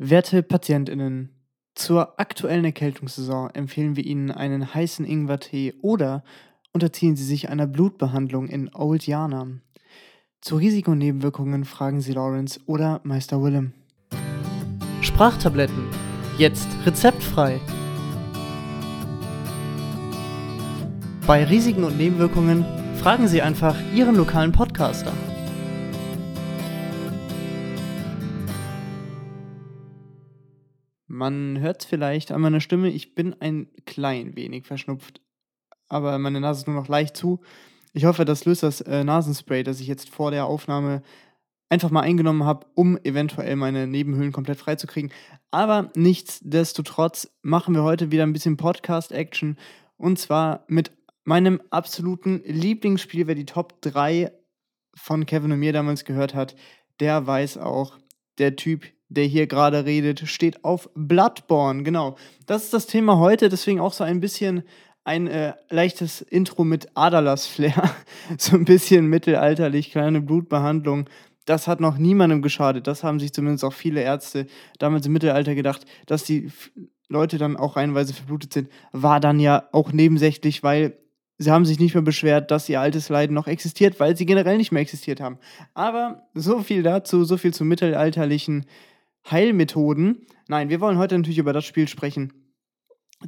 Werte PatientInnen, zur aktuellen Erkältungssaison empfehlen wir Ihnen einen heißen Ingwertee oder unterziehen Sie sich einer Blutbehandlung in Old Jana. Zu Risiko und Nebenwirkungen fragen Sie Lawrence oder Meister Willem. Sprachtabletten, jetzt rezeptfrei. Bei Risiken und Nebenwirkungen fragen Sie einfach Ihren lokalen Podcaster. Man hört es vielleicht an meiner Stimme, ich bin ein klein wenig verschnupft, aber meine Nase ist nur noch leicht zu. Ich hoffe, das löst das Nasenspray, das ich jetzt vor der Aufnahme einfach mal eingenommen habe, um eventuell meine Nebenhöhlen komplett freizukriegen. Aber nichtsdestotrotz machen wir heute wieder ein bisschen Podcast-Action, und zwar mit meinem absoluten Lieblingsspiel. Wer die Top 3 von Kevin und mir damals gehört hat, der weiß auch, der Typ, der hier gerade redet, steht auf Bloodborne. Genau, das ist das Thema heute, deswegen auch so ein bisschen ein leichtes Intro mit Adalas-Flair, so ein bisschen mittelalterlich, kleine Blutbehandlung. Das hat noch niemandem geschadet, das haben sich zumindest auch viele Ärzte damals im Mittelalter gedacht, dass die Leute dann auch reihenweise verblutet sind, war dann ja auch nebensächlich, weil sie haben sich nicht mehr beschwert, dass ihr altes Leiden noch existiert, weil sie generell nicht mehr existiert haben. Aber so viel dazu, so viel zu mittelalterlichen Heilmethoden. Nein, wir wollen heute natürlich über das Spiel sprechen,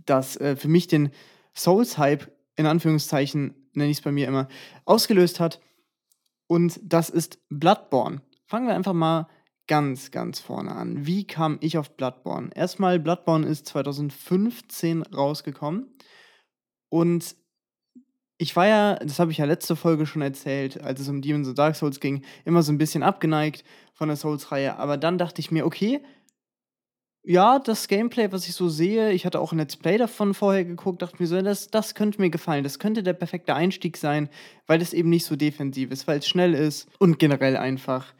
das für mich den Souls-Hype, in Anführungszeichen nenne ich es bei mir immer, ausgelöst hat. Und das ist Bloodborne. Fangen wir einfach mal ganz, ganz vorne an. Wie kam ich auf Bloodborne? Erstmal, Bloodborne ist 2015 rausgekommen. Und ich war ja, das habe ich ja letzte Folge schon erzählt, als es um Demons und Dark Souls ging, immer so ein bisschen abgeneigt von der Souls-Reihe. Aber dann dachte ich mir, okay, ja, das Gameplay, was ich so sehe, ich hatte auch ein Let's Play davon vorher geguckt, dachte mir so, das könnte mir gefallen, das könnte der perfekte Einstieg sein, weil es eben nicht so defensiv ist, weil es schnell ist und generell einfach,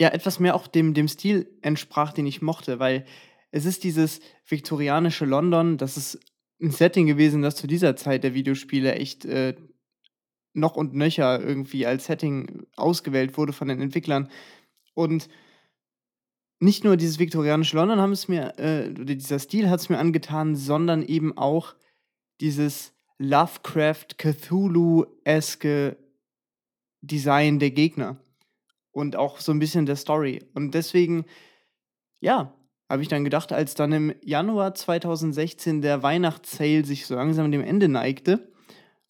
ja, etwas mehr auch dem Stil entsprach, den ich mochte, weil es ist dieses viktorianische London, das ist ein Setting gewesen, das zu dieser Zeit der Videospiele echt noch und nöcher irgendwie als Setting ausgewählt wurde von den Entwicklern. Und nicht nur dieses viktorianische London haben es mir, dieser Stil hat es mir angetan, sondern eben auch dieses Lovecraft-Cthulhu-eske Design der Gegner und auch so ein bisschen der Story. Und deswegen, ja, habe ich dann gedacht, als dann im Januar 2016 der Weihnachtssale sich so langsam dem Ende neigte,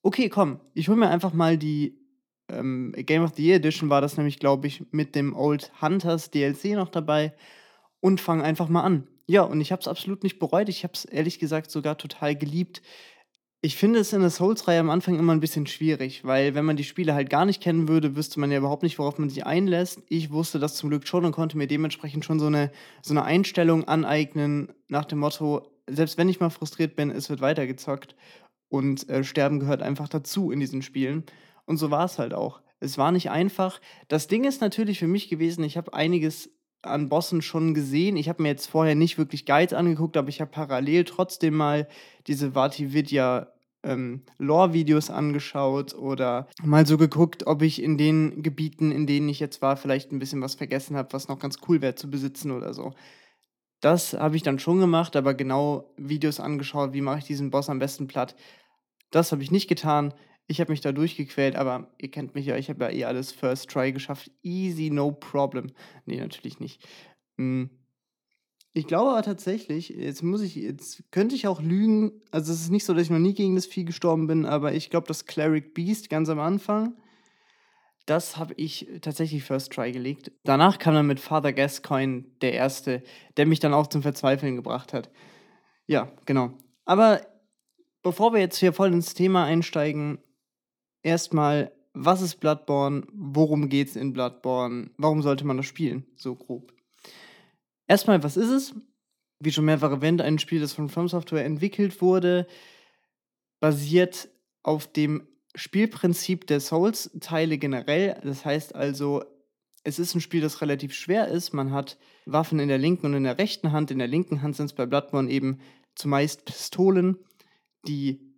okay, komm, ich hole mir einfach mal die Game of the Year Edition, war das nämlich, glaube ich, mit dem Old Hunters DLC noch dabei, und fang einfach mal an. Ja, und ich habe es absolut nicht bereut, ich habe es ehrlich gesagt sogar total geliebt. Ich finde es in der Souls-Reihe am Anfang immer ein bisschen schwierig, weil wenn man die Spiele halt gar nicht kennen würde, wüsste man ja überhaupt nicht, worauf man sich einlässt. Ich wusste das zum Glück schon und konnte mir dementsprechend schon so eine Einstellung aneignen nach dem Motto, selbst wenn ich mal frustriert bin, es wird weitergezockt, und Sterben gehört einfach dazu in diesen Spielen. Und so war es halt auch. Es war nicht einfach. Das Ding ist natürlich für mich gewesen, ich habe einiges an Bossen schon gesehen. Ich habe mir jetzt vorher nicht wirklich Guides angeguckt, aber ich habe parallel trotzdem mal diese Vaatividya Lore-Videos angeschaut oder mal so geguckt, ob ich in den Gebieten, in denen ich jetzt war, vielleicht ein bisschen was vergessen habe, was noch ganz cool wäre zu besitzen oder so. Das habe ich dann schon gemacht, aber genau Videos angeschaut, wie mache ich diesen Boss am besten platt. Das habe ich nicht getan. Ich habe mich da durchgequält, aber ihr kennt mich ja, ich habe ja alles First Try geschafft. Easy, no problem. Nee, natürlich nicht. Ich glaube aber tatsächlich, jetzt könnte ich auch lügen, also es ist nicht so, dass ich noch nie gegen das Vieh gestorben bin, aber ich glaube, das Cleric Beast ganz am Anfang, das habe ich tatsächlich First Try gelegt. Danach kam dann mit Father Gascoigne der Erste, der mich dann auch zum Verzweifeln gebracht hat. Ja, genau. Aber bevor wir jetzt hier voll ins Thema einsteigen, erstmal, was ist Bloodborne? Worum geht's in Bloodborne? Warum sollte man das spielen? So grob. Erstmal, was ist es? Wie schon mehrfach erwähnt, ein Spiel, das von FromSoftware entwickelt wurde, basiert auf dem Spielprinzip der Souls-Teile generell. Das heißt also, es ist ein Spiel, das relativ schwer ist. Man hat Waffen in der linken und in der rechten Hand. In der linken Hand sind es bei Bloodborne eben zumeist Pistolen, die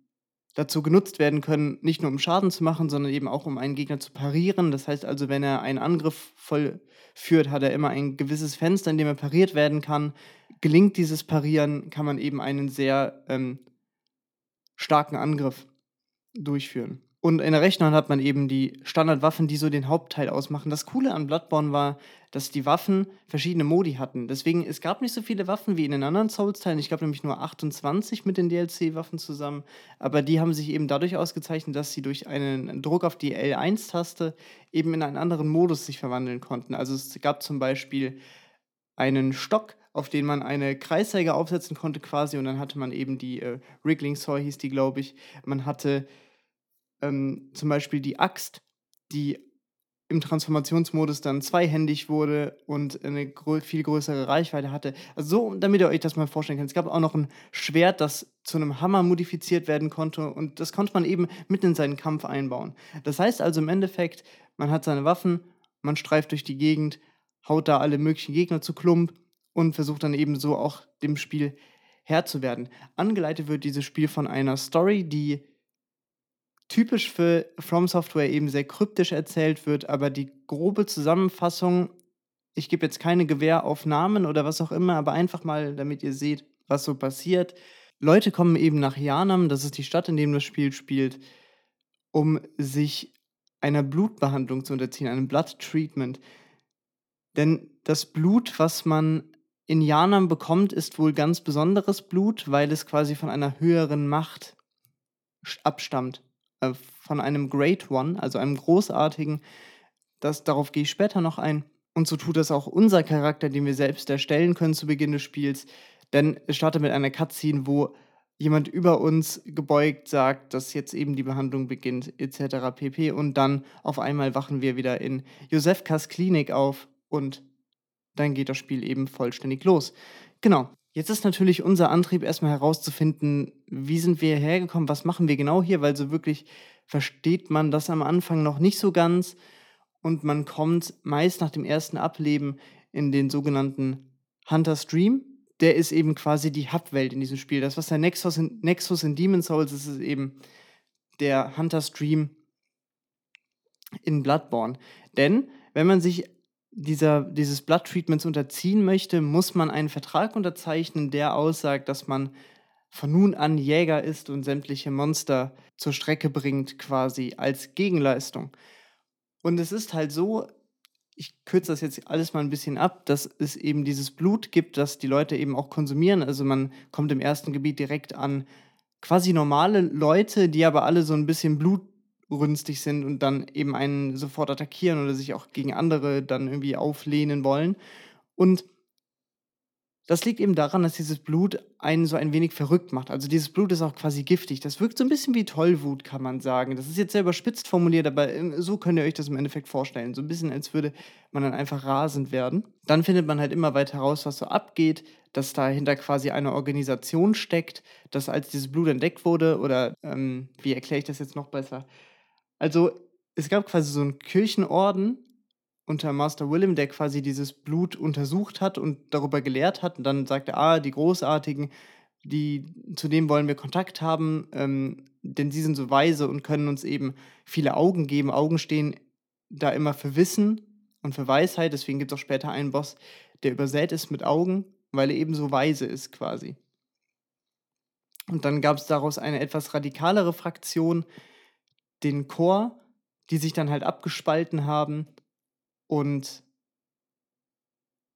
dazu genutzt werden können, nicht nur um Schaden zu machen, sondern eben auch um einen Gegner zu parieren. Das heißt also, wenn er einen Angriff vollführt, hat er immer ein gewisses Fenster, in dem er pariert werden kann. Gelingt dieses Parieren, kann man eben einen sehr starken Angriff durchführen. Und in der rechten Hand hat man eben die Standardwaffen, die so den Hauptteil ausmachen. Das Coole an Bloodborne war, dass die Waffen verschiedene Modi hatten. Deswegen, es gab nicht so viele Waffen wie in den anderen Souls-Teilen. Ich glaube nämlich nur 28 mit den DLC-Waffen zusammen. Aber die haben sich eben dadurch ausgezeichnet, dass sie durch einen Druck auf die L1-Taste eben in einen anderen Modus sich verwandeln konnten. Also es gab zum Beispiel einen Stock, auf den man eine Kreissäge aufsetzen konnte quasi. Und dann hatte man eben die Wriggling Saw hieß die, glaube ich. Man hatte zum Beispiel die Axt, die im Transformationsmodus dann zweihändig wurde und eine viel größere Reichweite hatte. Also so, damit ihr euch das mal vorstellen könnt. Es gab auch noch ein Schwert, das zu einem Hammer modifiziert werden konnte, und das konnte man eben mit in seinen Kampf einbauen. Das heißt also im Endeffekt, man hat seine Waffen, man streift durch die Gegend, haut da alle möglichen Gegner zu Klump und versucht dann eben so auch dem Spiel Herr zu werden. Angeleitet wird dieses Spiel von einer Story, die typisch für FromSoftware eben sehr kryptisch erzählt wird, aber die grobe Zusammenfassung, ich gebe jetzt keine Gewähr auf Namen oder was auch immer, aber einfach mal, damit ihr seht, was so passiert. Leute kommen eben nach Yharnam, das ist die Stadt, in der das Spiel spielt, um sich einer Blutbehandlung zu unterziehen, einem Blood Treatment. Denn das Blut, was man in Yharnam bekommt, ist wohl ganz besonderes Blut, weil es quasi von einer höheren Macht abstammt. Von einem Great One, also einem großartigen, darauf gehe ich später noch ein. Und so tut das auch unser Charakter, den wir selbst erstellen können zu Beginn des Spiels. Denn es startet mit einer Cutscene, wo jemand über uns gebeugt sagt, dass jetzt eben die Behandlung beginnt, etc. pp. Und dann auf einmal wachen wir wieder in Josefkas Klinik auf und dann geht das Spiel eben vollständig los. Genau. Jetzt ist natürlich unser Antrieb, erstmal herauszufinden, wie sind wir hierher gekommen, was machen wir genau hier, weil so wirklich versteht man das am Anfang noch nicht so ganz und man kommt meist nach dem ersten Ableben in den sogenannten Hunter's Dream. Der ist eben quasi die Hub-Welt in diesem Spiel. Das, was der Nexus in Demon's Souls ist, ist eben der Hunter's Dream in Bloodborne. Denn wenn man sich dieses Blood-Treatments unterziehen möchte, muss man einen Vertrag unterzeichnen, der aussagt, dass man von nun an Jäger ist und sämtliche Monster zur Strecke bringt, quasi als Gegenleistung. Und es ist halt so, ich kürze das jetzt alles mal ein bisschen ab, dass es eben dieses Blut gibt, das die Leute eben auch konsumieren. Also man kommt im ersten Gebiet direkt an quasi normale Leute, die aber alle so ein bisschen Blut rünstig sind und dann eben einen sofort attackieren oder sich auch gegen andere dann irgendwie auflehnen wollen. Und das liegt eben daran, dass dieses Blut einen so ein wenig verrückt macht. Also dieses Blut ist auch quasi giftig. Das wirkt so ein bisschen wie Tollwut, kann man sagen. Das ist jetzt sehr überspitzt formuliert, aber so könnt ihr euch das im Endeffekt vorstellen. So ein bisschen, als würde man dann einfach rasend werden. Dann findet man halt immer weiter raus, was so abgeht, dass dahinter quasi eine Organisation steckt, dass als dieses Blut entdeckt wurde, oder wie erkläre ich das jetzt noch besser? Also es gab quasi so einen Kirchenorden unter Meister Willem, der quasi dieses Blut untersucht hat und darüber gelehrt hat. Und dann sagte er, die Großartigen, zu denen wollen wir Kontakt haben, denn sie sind so weise und können uns eben viele Augen geben. Augen stehen da immer für Wissen und für Weisheit. Deswegen gibt es auch später einen Boss, der übersät ist mit Augen, weil er eben so weise ist quasi. Und dann gab es daraus eine etwas radikalere Fraktion, den Chor, die sich dann halt abgespalten haben und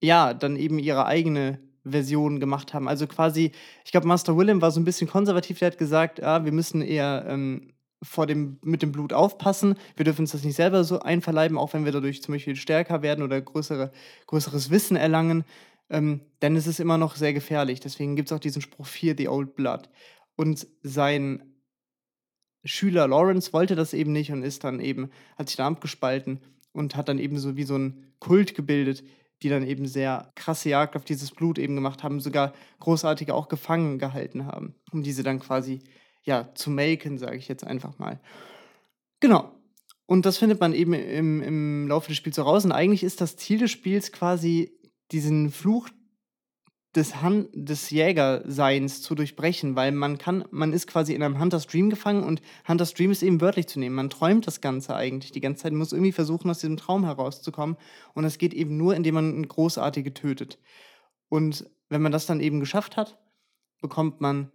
ja, dann eben ihre eigene Version gemacht haben. Also quasi, ich glaube, Meister Willem war so ein bisschen konservativ, der hat gesagt, wir müssen eher mit dem Blut aufpassen, wir dürfen uns das nicht selber so einverleiben, auch wenn wir dadurch zum Beispiel stärker werden oder größeres Wissen erlangen, denn es ist immer noch sehr gefährlich. Deswegen gibt es auch diesen Spruch, Fear the Old Blood. Und sein Schüler Lawrence wollte das eben nicht und hat sich da abgespalten und hat dann eben so wie so einen Kult gebildet, die dann eben sehr krasse Jagd auf dieses Blut eben gemacht haben, sogar Großartige auch gefangen gehalten haben, um diese dann quasi, ja, zu melken, sage ich jetzt einfach mal. Genau. Und das findet man eben im Laufe des Spiels so raus. Und eigentlich ist das Ziel des Spiels quasi, diesen Fluch des Jägerseins zu durchbrechen, weil man ist quasi in einem Hunters Dream gefangen und Hunters Dream ist eben wörtlich zu nehmen. Man träumt das Ganze eigentlich die ganze Zeit, muss irgendwie versuchen, aus diesem Traum herauszukommen und das geht eben nur, indem man einen Großartigen tötet. Und wenn man das dann eben geschafft hat, bekommt man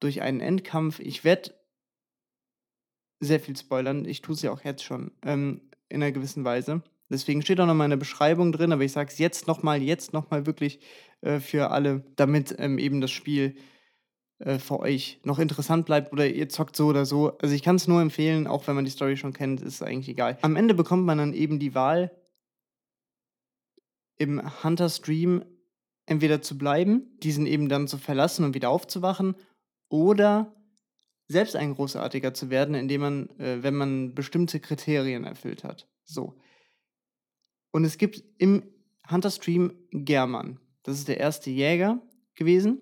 durch einen Endkampf, ich werde sehr viel spoilern, ich tue es ja auch jetzt schon, in einer gewissen Weise. Deswegen steht auch nochmal in der Beschreibung drin, aber ich sage es jetzt nochmal wirklich für alle, damit eben das Spiel für euch noch interessant bleibt oder ihr zockt so oder so. Also ich kann es nur empfehlen, auch wenn man die Story schon kennt, ist es eigentlich egal. Am Ende bekommt man dann eben die Wahl, im Hunter's Dream entweder zu bleiben, diesen eben dann zu verlassen und wieder aufzuwachen oder selbst ein Großartiger zu werden, indem man, wenn man bestimmte Kriterien erfüllt hat. So. Und es gibt im Hunter Stream German. Das ist der erste Jäger gewesen.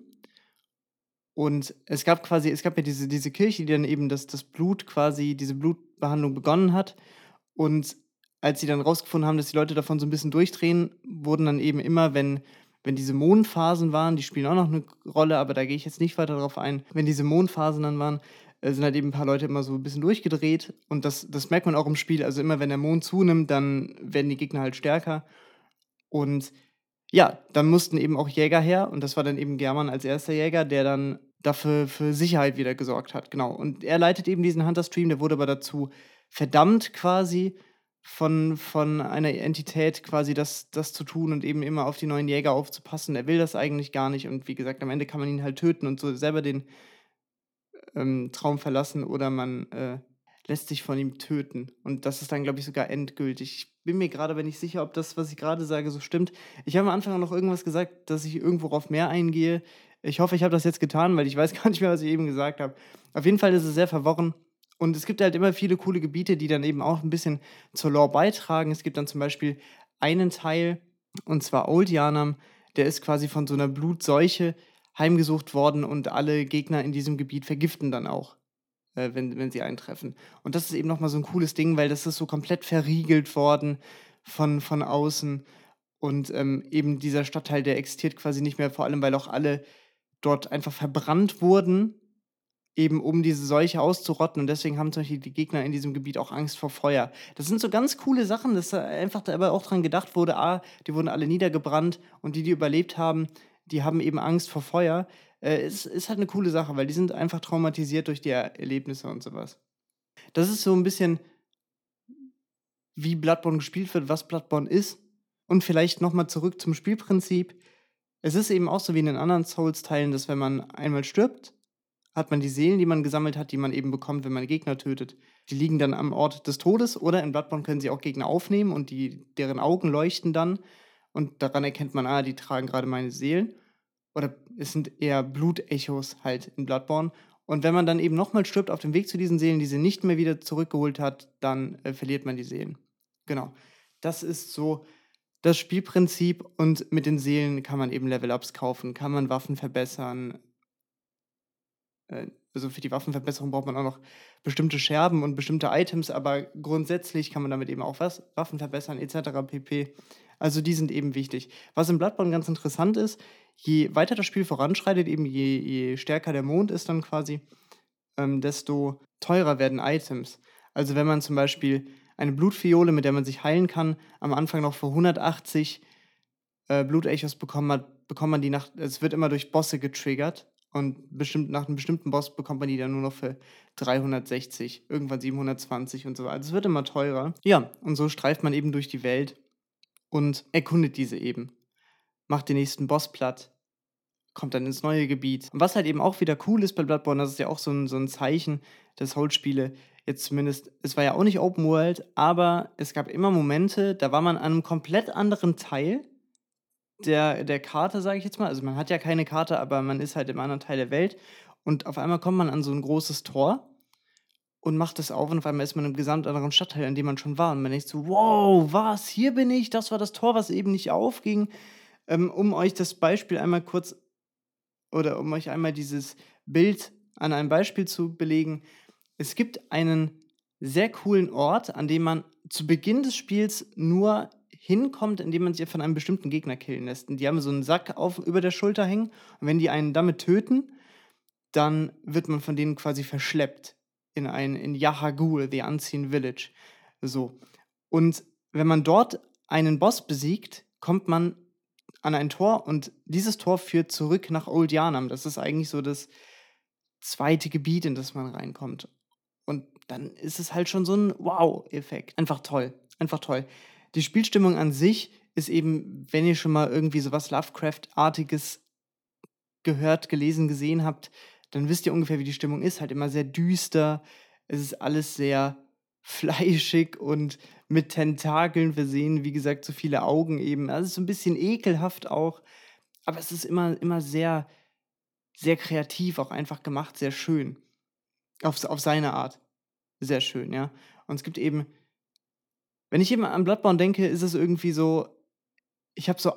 Und es gab ja diese Kirche, die dann eben das Blut quasi, diese Blutbehandlung begonnen hat. Und als sie dann rausgefunden haben, dass die Leute davon so ein bisschen durchdrehen, wurden dann eben immer, wenn diese Mondphasen waren, die spielen auch noch eine Rolle, aber da gehe ich jetzt nicht weiter drauf ein. Wenn diese Mondphasen dann waren, sind halt eben ein paar Leute immer so ein bisschen durchgedreht und das merkt man auch im Spiel. Also immer, wenn der Mond zunimmt, dann werden die Gegner halt stärker. Und ja, dann mussten eben auch Jäger her und das war dann eben German als erster Jäger, der dann dafür für Sicherheit wieder gesorgt hat. Genau, und er leitet eben diesen Hunter-Stream, der wurde aber dazu verdammt quasi, von einer Entität quasi das zu tun und eben immer auf die neuen Jäger aufzupassen. Er will das eigentlich gar nicht und wie gesagt, am Ende kann man ihn halt töten und so selber den Traum verlassen oder man lässt sich von ihm töten. Und das ist dann, glaube ich, sogar endgültig. Ich bin mir gerade aber nicht sicher, ob das, was ich gerade sage, so stimmt. Ich habe am Anfang noch irgendwas gesagt, dass ich irgendwo auf mehr eingehe. Ich hoffe, ich habe das jetzt getan, weil ich weiß gar nicht mehr, was ich eben gesagt habe. Auf jeden Fall ist es sehr verworren. Und es gibt halt immer viele coole Gebiete, die dann eben auch ein bisschen zur Lore beitragen. Es gibt dann zum Beispiel einen Teil, und zwar Old Hunters, der ist quasi von so einer Blutseuche heimgesucht worden und alle Gegner in diesem Gebiet vergiften dann auch, wenn sie eintreffen. Und das ist eben nochmal so ein cooles Ding, weil das ist so komplett verriegelt worden von außen. Und eben dieser Stadtteil, der existiert quasi nicht mehr, vor allem weil auch alle dort einfach verbrannt wurden, eben um diese Seuche auszurotten und deswegen haben zum Beispiel die Gegner in diesem Gebiet auch Angst vor Feuer. Das sind so ganz coole Sachen, dass da einfach aber auch dran gedacht wurde, die wurden alle niedergebrannt und die überlebt haben, die haben eben Angst vor Feuer. Es ist halt eine coole Sache, weil die sind einfach traumatisiert durch die Erlebnisse und sowas. Das ist so ein bisschen, wie Bloodborne gespielt wird, was Bloodborne ist. Und vielleicht nochmal zurück zum Spielprinzip. Es ist eben auch so wie in den anderen Souls-Teilen, dass wenn man einmal stirbt, hat man die Seelen, die man gesammelt hat, die man eben bekommt, wenn man Gegner tötet. Die liegen dann am Ort des Todes oder in Bloodborne können sie auch Gegner aufnehmen und deren Augen leuchten dann und daran erkennt man, die tragen gerade meine Seelen. Oder es sind eher Blutechos halt in Bloodborne. Und wenn man dann eben nochmal stirbt auf dem Weg zu diesen Seelen, die sie nicht mehr wieder zurückgeholt hat, dann verliert man die Seelen. Genau. Das ist so das Spielprinzip und mit den Seelen kann man eben Level-Ups kaufen, kann man Waffen verbessern. Also für die Waffenverbesserung braucht man auch noch bestimmte Scherben und bestimmte Items, aber grundsätzlich kann man damit eben auch Waffen verbessern etc. pp. Also die sind eben wichtig. Was in Bloodborne ganz interessant ist, je weiter das Spiel voranschreitet, eben je stärker der Mond ist dann quasi, desto teurer werden Items. Also wenn man zum Beispiel eine Blutfiole, mit der man sich heilen kann, am Anfang noch für 180 Blutechos bekommt man die nach, es wird immer durch Bosse getriggert. Und nach einem bestimmten Boss bekommt man die dann nur noch für 360, irgendwann 720 und so weiter. Also es wird immer teurer. Ja, und so streift man eben durch die Welt und erkundet diese eben. Macht den nächsten Boss platt, kommt dann ins neue Gebiet. Und was halt eben auch wieder cool ist bei Bloodborne, das ist ja auch so ein Zeichen, dass Souls-Spiele jetzt zumindest, es war ja auch nicht Open World, aber es gab immer Momente, da war man an einem komplett anderen Teil der Karte, sage ich jetzt mal, also man hat ja keine Karte, aber man ist halt im anderen Teil der Welt und auf einmal kommt man an so ein großes Tor und macht das auf und auf einmal ist man im gesamt anderen Stadtteil, an dem man schon war und man denkt so, wow, was, hier bin ich, das war das Tor, was eben nicht aufging. Um euch das Beispiel einmal kurz, oder um euch einmal dieses Bild an einem Beispiel zu belegen, es gibt einen sehr coolen Ort, an dem man zu Beginn des Spiels nur hinkommt, indem man sie von einem bestimmten Gegner killen lässt. Und die haben so einen Sack über der Schulter hängen. Und wenn die einen damit töten, dann wird man von denen quasi verschleppt in Yahagul, the Unseen Village. So. Und wenn man dort einen Boss besiegt, kommt man an ein Tor und dieses Tor führt zurück nach Old Yharnam. Das ist eigentlich so das zweite Gebiet, in das man reinkommt. Und dann ist es halt schon so ein Wow-Effekt. Einfach toll, einfach toll. Die Spielstimmung an sich ist eben, wenn ihr schon mal irgendwie sowas Lovecraft-artiges gehört, gelesen, gesehen habt, dann wisst ihr ungefähr, wie die Stimmung ist. Halt immer sehr düster, es ist alles sehr fleischig und mit Tentakeln versehen, wie gesagt, so viele Augen eben. Also es ist so ein bisschen ekelhaft auch, aber es ist immer sehr, sehr kreativ auch einfach gemacht, sehr schön. Auf seine Art. Sehr schön, ja. Und es gibt eben, wenn ich eben an Bloodborne denke, ist es irgendwie so, ich habe so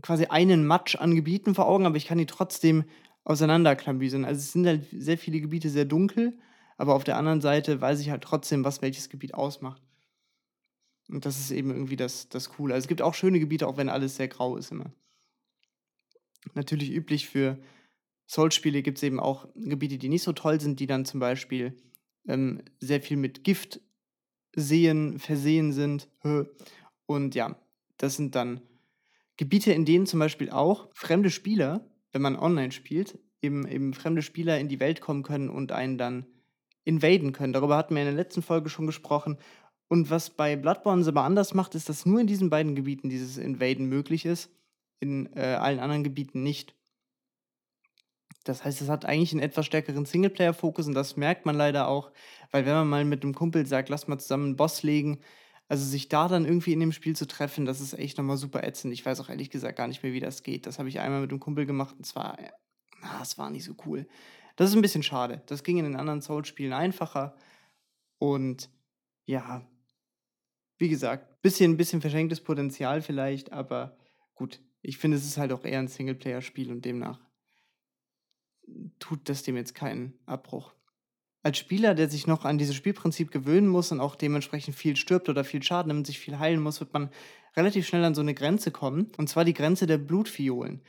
quasi einen Matsch an Gebieten vor Augen, aber ich kann die trotzdem auseinanderklambüsern. Also es sind halt sehr viele Gebiete sehr dunkel, aber auf der anderen Seite weiß ich halt trotzdem, was welches Gebiet ausmacht. Und das ist eben irgendwie das Coole. Also es gibt auch schöne Gebiete, auch wenn alles sehr grau ist immer. Natürlich üblich für Souls-Spiele gibt es eben auch Gebiete, die nicht so toll sind, die dann zum Beispiel sehr viel mit Gift versehen sind. Und ja, das sind dann Gebiete, in denen zum Beispiel auch fremde Spieler, wenn man online spielt, eben fremde Spieler in die Welt kommen können und einen dann invaden können. Darüber hatten wir in der letzten Folge schon gesprochen. Und was bei Bloodborne aber anders macht, ist, dass nur in diesen beiden Gebieten dieses Invaden möglich ist, in allen anderen Gebieten nicht. Das heißt, es hat eigentlich einen etwas stärkeren Singleplayer-Fokus und das merkt man leider auch, weil wenn man mal mit einem Kumpel sagt, lass mal zusammen einen Boss legen, also sich da dann irgendwie in dem Spiel zu treffen, das ist echt nochmal super ätzend. Ich weiß auch ehrlich gesagt gar nicht mehr, wie das geht. Das habe ich einmal mit einem Kumpel gemacht und zwar, es war nicht so cool. Das ist ein bisschen schade. Das ging in den anderen Souls-Spielen einfacher und ja, wie gesagt, bisschen verschenktes Potenzial vielleicht, aber gut, ich finde, es ist halt auch eher ein Singleplayer-Spiel und demnach tut das dem jetzt keinen Abbruch. Als Spieler, der sich noch an dieses Spielprinzip gewöhnen muss und auch dementsprechend viel stirbt oder viel Schaden nimmt, sich viel heilen muss, wird man relativ schnell an so eine Grenze kommen, und zwar die Grenze der Blutfiolen.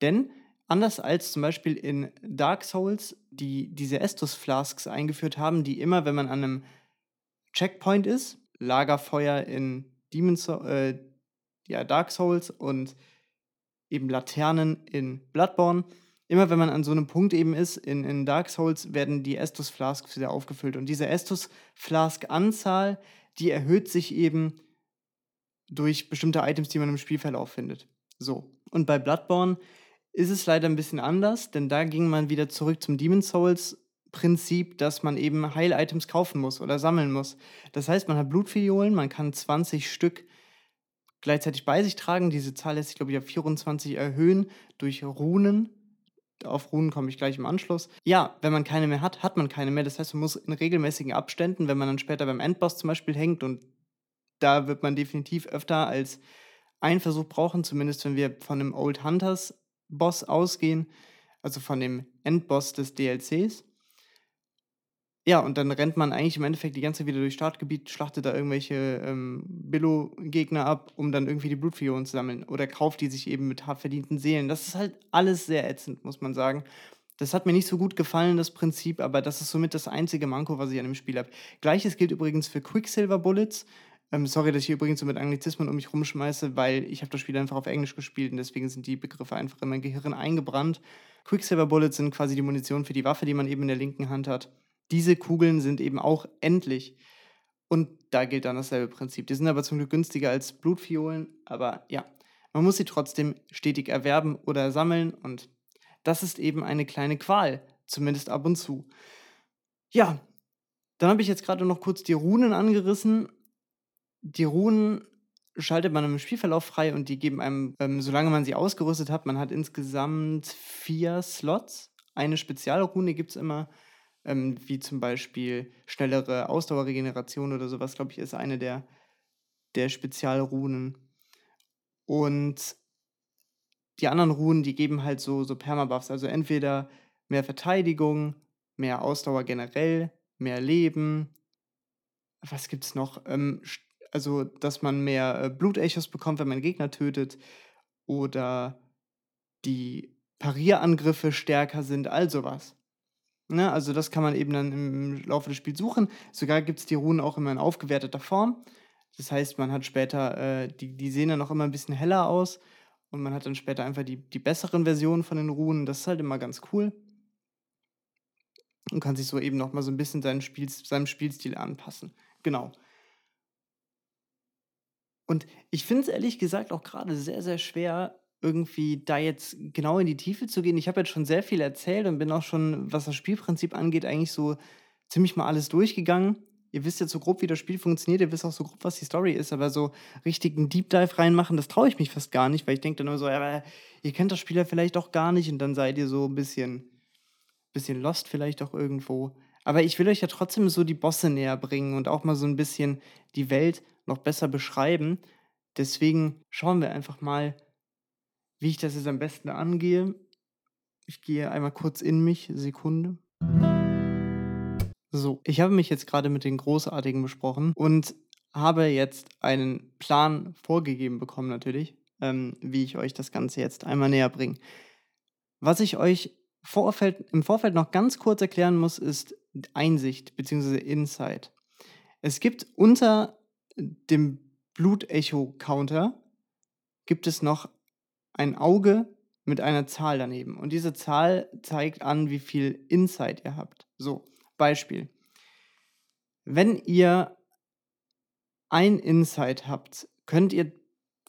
Denn anders als zum Beispiel in Dark Souls, die diese Estus-Flasks eingeführt haben, die immer, wenn man an einem Checkpoint ist, Lagerfeuer in Dark Souls und eben Laternen in Bloodborne. Immer wenn man an so einem Punkt eben ist, in Dark Souls, werden die Estus-Flasks wieder aufgefüllt. Und diese Estus-Flask-Anzahl, die erhöht sich eben durch bestimmte Items, die man im Spielverlauf findet. So. Und bei Bloodborne ist es leider ein bisschen anders, denn da ging man wieder zurück zum Demon's Souls Prinzip, dass man eben Heil-Items kaufen muss oder sammeln muss. Das heißt, man hat Blutfiolen, man kann 20 Stück gleichzeitig bei sich tragen. Diese Zahl lässt sich, glaube ich, auf 24 erhöhen durch Runen. Auf Runen komme ich gleich im Anschluss. Ja, wenn man keine mehr hat, hat man keine mehr. Das heißt, man muss in regelmäßigen Abständen, wenn man dann später beim Endboss zum Beispiel hängt, und da wird man definitiv öfter als einen Versuch brauchen, zumindest wenn wir von dem Old Hunters Boss ausgehen, also von dem Endboss des DLCs. Ja, und dann rennt man eigentlich im Endeffekt die ganze Zeit wieder durchs Startgebiet, schlachtet da irgendwelche Billo-Gegner ab, um dann irgendwie die Blutfiolen zu sammeln. Oder kauft die sich eben mit hart verdienten Seelen. Das ist halt alles sehr ätzend, muss man sagen. Das hat mir nicht so gut gefallen, das Prinzip, aber das ist somit das einzige Manko, was ich an dem Spiel habe. Gleiches gilt übrigens für Quicksilver-Bullets. Sorry, dass ich hier übrigens so mit Anglizismen um mich rumschmeiße, weil ich habe das Spiel einfach auf Englisch gespielt und deswegen sind die Begriffe einfach in mein Gehirn eingebrannt. Quicksilver-Bullets sind quasi die Munition für die Waffe, die man eben in der linken Hand hat. Diese Kugeln sind eben auch endlich. Und da gilt dann dasselbe Prinzip. Die sind aber zum Glück günstiger als Blutfiolen. Aber ja, man muss sie trotzdem stetig erwerben oder sammeln. Und das ist eben eine kleine Qual. Zumindest ab und zu. Ja, dann habe ich jetzt gerade noch kurz die Runen angerissen. Die Runen schaltet man im Spielverlauf frei und die geben einem, solange man sie ausgerüstet hat, man hat insgesamt 4 Slots. Eine Spezialrune gibt es immer. Wie zum Beispiel schnellere Ausdauerregeneration oder sowas, glaube ich, ist eine der Spezialrunen. Und die anderen Runen, die geben halt so Permabuffs, also entweder mehr Verteidigung, mehr Ausdauer generell, mehr Leben. Was gibt's noch? Also, dass man mehr Blutechos bekommt, wenn man Gegner tötet. Oder die Parierangriffe stärker sind, all sowas. Ne? Also das kann man eben dann im Laufe des Spiels suchen. Sogar gibt es die Runen auch immer in aufgewerteter Form. Das heißt, man hat später, die sehen dann auch immer ein bisschen heller aus. Und man hat dann später einfach die besseren Versionen von den Runen. Das ist halt immer ganz cool. Und kann sich so eben nochmal so ein bisschen seinem Spielstil anpassen. Genau. Und ich finde es ehrlich gesagt auch gerade sehr, sehr schwer, irgendwie da jetzt genau in die Tiefe zu gehen. Ich habe jetzt schon sehr viel erzählt und bin auch schon, was das Spielprinzip angeht, eigentlich so ziemlich mal alles durchgegangen. Ihr wisst jetzt so grob, wie das Spiel funktioniert, ihr wisst auch so grob, was die Story ist, aber so richtigen Deep Dive reinmachen, das traue ich mich fast gar nicht, weil ich denke dann immer so, ja, aber ihr kennt das Spiel ja vielleicht auch gar nicht und dann seid ihr so ein bisschen lost vielleicht auch irgendwo. Aber ich will euch ja trotzdem so die Bosse näher bringen und auch mal so ein bisschen die Welt noch besser beschreiben. Deswegen schauen wir einfach mal, wie ich das jetzt am besten angehe. Ich gehe einmal kurz in mich, Sekunde. So, ich habe mich jetzt gerade mit den Großartigen besprochen und habe jetzt einen Plan vorgegeben bekommen natürlich, wie ich euch das Ganze jetzt einmal näher bringe. Was ich euch im Vorfeld noch ganz kurz erklären muss, ist Einsicht bzw. Insight. Es gibt unter dem Blutecho-Counter gibt es noch ein Auge mit einer Zahl daneben. Und diese Zahl zeigt an, wie viel Insight ihr habt. So, Beispiel. Wenn ihr ein Insight habt, könnt ihr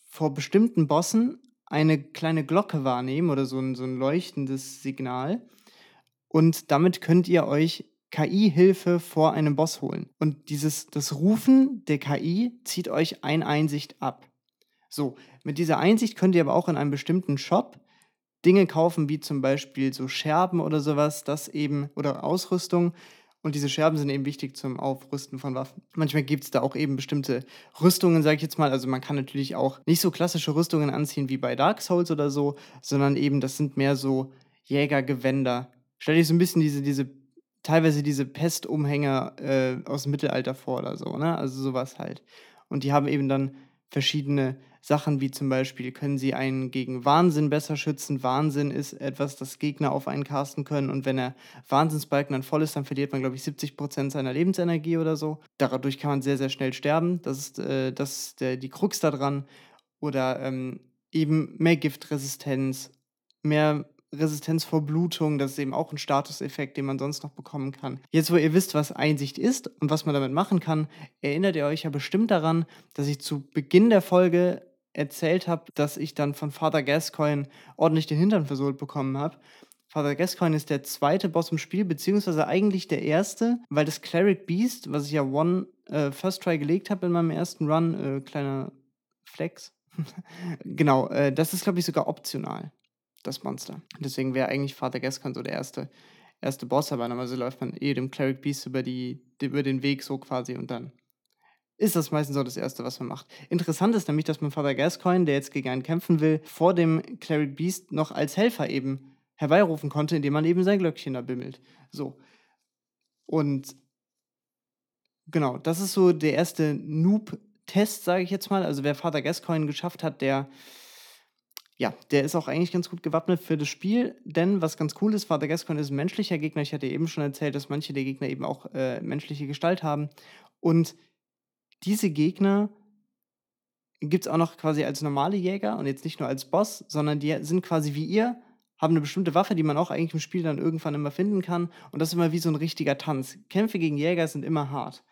vor bestimmten Bossen eine kleine Glocke wahrnehmen oder so ein leuchtendes Signal. Und damit könnt ihr euch KI-Hilfe vor einem Boss holen. Und das Rufen der KI zieht euch eine Einsicht ab. So, mit dieser Einsicht könnt ihr aber auch in einem bestimmten Shop Dinge kaufen, wie zum Beispiel so Scherben oder sowas, das eben, oder Ausrüstung. Und diese Scherben sind eben wichtig zum Aufrüsten von Waffen. Manchmal gibt es da auch eben bestimmte Rüstungen, sage ich jetzt mal. Also man kann natürlich auch nicht so klassische Rüstungen anziehen wie bei Dark Souls oder so, sondern eben, das sind mehr so Jägergewänder. Stell dich so ein bisschen teilweise diese Pestumhänger aus dem Mittelalter vor oder so, ne? Also sowas halt. Und die haben eben dann verschiedene Sachen, wie zum Beispiel, können sie einen gegen Wahnsinn besser schützen. Wahnsinn ist etwas, das Gegner auf einen casten können. Und wenn der Wahnsinnsbalken dann voll ist, dann verliert man, glaube ich, 70% seiner Lebensenergie oder so. Dadurch kann man sehr, sehr schnell sterben. Das ist die Krux da dran. Oder eben mehr Giftresistenz, mehr Resistenz vor Blutung. Das ist eben auch ein Statuseffekt, den man sonst noch bekommen kann. Jetzt, wo ihr wisst, was Einsicht ist und was man damit machen kann, erinnert ihr euch ja bestimmt daran, dass ich zu Beginn der Folge erzählt habe, dass ich dann von Father Gascoigne ordentlich den Hintern versohlt bekommen habe. Father Gascoigne ist der zweite Boss im Spiel, beziehungsweise eigentlich der erste, weil das Cleric Beast, was ich ja First Try gelegt habe in meinem ersten Run, kleiner Flex, genau, das ist, glaube ich, sogar optional, das Monster. Deswegen wäre eigentlich Father Gascoigne so der erste Boss, aber normalerweise läuft man dem Cleric Beast über den Weg so quasi und dann ist das meistens auch das Erste, was man macht. Interessant ist nämlich, dass man Father Gascoigne, der jetzt gegen einen kämpfen will, vor dem Cleric Beast noch als Helfer eben herbeirufen konnte, indem man eben sein Glöckchen da bimmelt. So. Und genau, das ist so der erste Noob-Test, sage ich jetzt mal. Also wer Father Gascoigne geschafft hat, der ist auch eigentlich ganz gut gewappnet für das Spiel, denn was ganz cool ist, Father Gascoigne ist ein menschlicher Gegner. Ich hatte eben schon erzählt, dass manche der Gegner eben auch menschliche Gestalt haben. Und diese Gegner gibt es auch noch quasi als normale Jäger und jetzt nicht nur als Boss, sondern die sind quasi wie ihr, haben eine bestimmte Waffe, die man auch eigentlich im Spiel dann irgendwann immer finden kann. Und das ist immer wie so ein richtiger Tanz. Kämpfe gegen Jäger sind immer hart.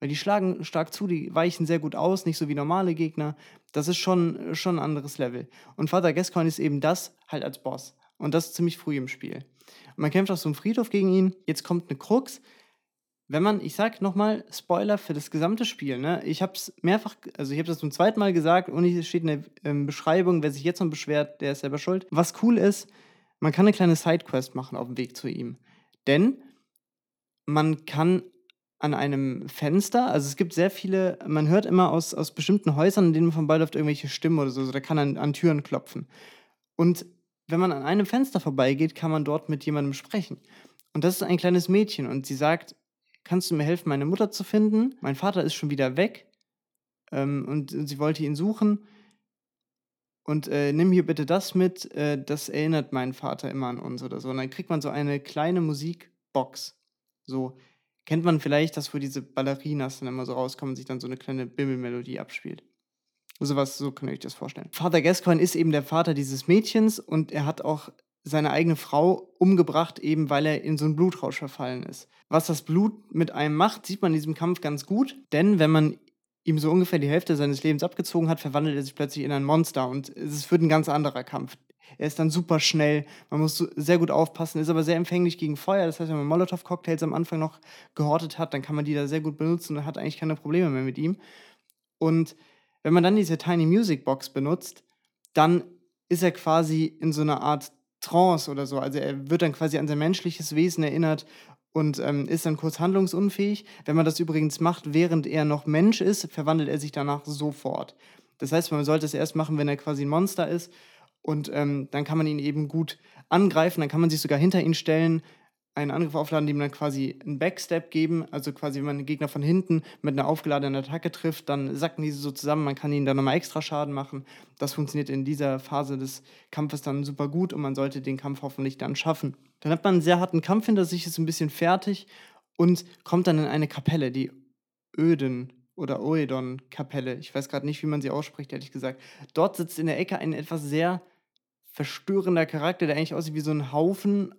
Weil die schlagen stark zu, die weichen sehr gut aus, nicht so wie normale Gegner. Das ist schon ein anderes Level. Und Father Gascoigne ist eben das halt als Boss. Und das ziemlich früh im Spiel. Und man kämpft auf so einem Friedhof gegen ihn. Jetzt kommt eine Krux. Wenn man, ich sag nochmal, Spoiler für das gesamte Spiel, ne? Ich habe das zum zweiten Mal gesagt, und es steht in der Beschreibung, wer sich jetzt noch beschwert, der ist selber schuld. Was cool ist, man kann eine kleine Sidequest machen auf dem Weg zu ihm. Denn man kann an einem Fenster, also es gibt sehr viele, man hört immer aus bestimmten Häusern, in denen man vorbeiläuft, irgendwelche Stimmen oder so, also da kann man an Türen klopfen. Und wenn man an einem Fenster vorbeigeht, kann man dort mit jemandem sprechen. Und das ist ein kleines Mädchen und sie sagt: Kannst du mir helfen, meine Mutter zu finden? Mein Vater ist schon wieder weg. und sie wollte ihn suchen. Und nimm hier bitte das mit, das erinnert meinen Vater immer an uns oder so. Und dann kriegt man so eine kleine Musikbox. So kennt man vielleicht, dass wo diese Ballerinas dann immer so rauskommen und sich dann so eine kleine Bimmelmelodie abspielt. Sowas, so kann ich euch das vorstellen. Father Gascoigne ist eben der Vater dieses Mädchens und er hat auch seine eigene Frau umgebracht, eben weil er in so einen Blutrausch verfallen ist. Was das Blut mit einem macht, sieht man in diesem Kampf ganz gut, denn wenn man ihm so ungefähr die Hälfte seines Lebens abgezogen hat, verwandelt er sich plötzlich in ein Monster und es wird ein ganz anderer Kampf. Er ist dann super schnell, man muss sehr gut aufpassen, ist aber sehr empfänglich gegen Feuer, das heißt, wenn man Molotow-Cocktails am Anfang noch gehortet hat, dann kann man die da sehr gut benutzen und hat eigentlich keine Probleme mehr mit ihm. Und wenn man dann diese Tiny Music Box benutzt, dann ist er quasi in so einer Art Trance oder so, also er wird dann quasi an sein menschliches Wesen erinnert und ist dann kurz handlungsunfähig. Wenn man das übrigens macht, während er noch Mensch ist, verwandelt er sich danach sofort. Das heißt, man sollte es erst machen, wenn er quasi ein Monster ist. Und dann kann man ihn eben gut angreifen. Dann kann man sich sogar hinter ihn stellen, einen Angriff aufladen, dem dann quasi einen Backstep geben. Also quasi, wenn man den Gegner von hinten mit einer aufgeladenen Attacke trifft, dann sacken diese so zusammen. Man kann ihnen dann nochmal extra Schaden machen. Das funktioniert in dieser Phase des Kampfes dann super gut und man sollte den Kampf hoffentlich dann schaffen. Dann hat man einen sehr harten Kampf hinter sich, ist ein bisschen fertig und kommt dann in eine Kapelle, die Oedon oder Oedon-Kapelle. Ich weiß gerade nicht, wie man sie ausspricht, ehrlich gesagt. Dort sitzt in der Ecke ein etwas sehr verstörender Charakter, der eigentlich aussieht wie so ein Haufen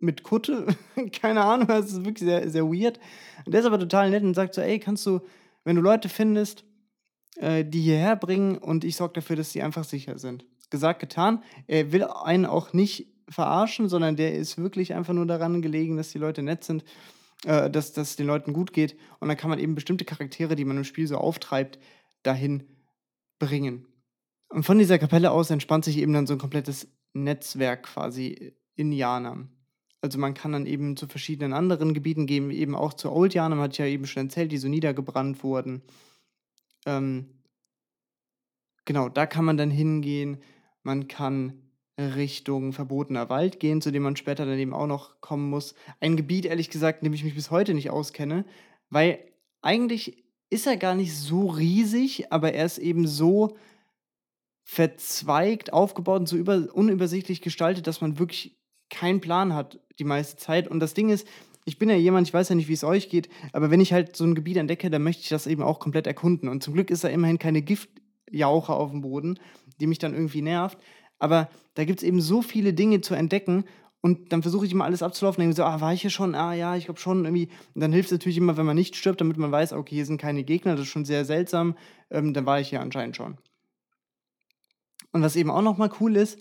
mit Kutte. Keine Ahnung, das ist wirklich sehr, sehr weird. Und der ist aber total nett und sagt so, ey, kannst du, wenn du Leute findest, die hierher bringen und ich sorge dafür, dass die einfach sicher sind. Gesagt, getan. Er will einen auch nicht verarschen, sondern der ist wirklich einfach nur daran gelegen, dass die Leute nett sind, dass es den Leuten gut geht. Und dann kann man eben bestimmte Charaktere, die man im Spiel so auftreibt, dahin bringen. Und von dieser Kapelle aus entspannt sich eben dann so ein komplettes Netzwerk quasi in Yharnam. Also man kann dann eben zu verschiedenen anderen Gebieten gehen, eben auch zu Old Yharnam, hatte ich ja eben schon erzählt, die so niedergebrannt wurden. Genau, da kann man dann hingehen. Man kann Richtung verbotener Wald gehen, zu dem man später dann eben auch noch kommen muss. Ein Gebiet, ehrlich gesagt, in dem ich mich bis heute nicht auskenne, weil eigentlich ist er gar nicht so riesig, aber er ist eben so verzweigt, aufgebaut und so unübersichtlich gestaltet, dass man wirklich keinen Plan hat die meiste Zeit. Und das Ding ist, ich bin ja jemand, ich weiß ja nicht, wie es euch geht, aber wenn ich halt so ein Gebiet entdecke, dann möchte ich das eben auch komplett erkunden. Und zum Glück ist da immerhin keine Giftjauche auf dem Boden, die mich dann irgendwie nervt. Aber da gibt es eben so viele Dinge zu entdecken und dann versuche ich immer alles abzulaufen und denke so, war ich hier schon? Ja, ich glaube schon irgendwie. Und dann hilft es natürlich immer, wenn man nicht stirbt, damit man weiß, okay, hier sind keine Gegner, das ist schon sehr seltsam, dann war ich hier anscheinend schon. Und was eben auch nochmal cool ist,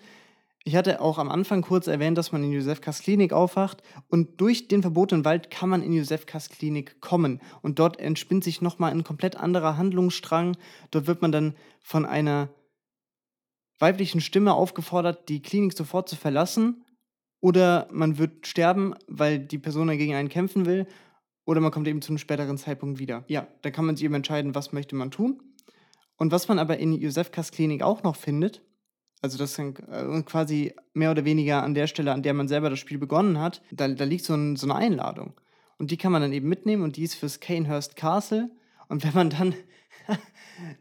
ich hatte auch am Anfang kurz erwähnt, dass man in Josefkas Klinik aufwacht und durch den verbotenen Wald kann man in Josefkas Klinik kommen und dort entspinnt sich nochmal ein komplett anderer Handlungsstrang. Dort wird man dann von einer weiblichen Stimme aufgefordert, die Klinik sofort zu verlassen oder man wird sterben, weil die Person dagegen einen kämpfen will oder man kommt eben zu einem späteren Zeitpunkt wieder. Ja, da kann man sich eben entscheiden, was möchte man tun. Und was man aber in Josefkas Klinik auch noch findet, also das ist quasi mehr oder weniger an der Stelle, an der man selber das Spiel begonnen hat, da liegt so eine Einladung. Und die kann man dann eben mitnehmen und die ist fürs Cainhurst Castle. Und wenn man dann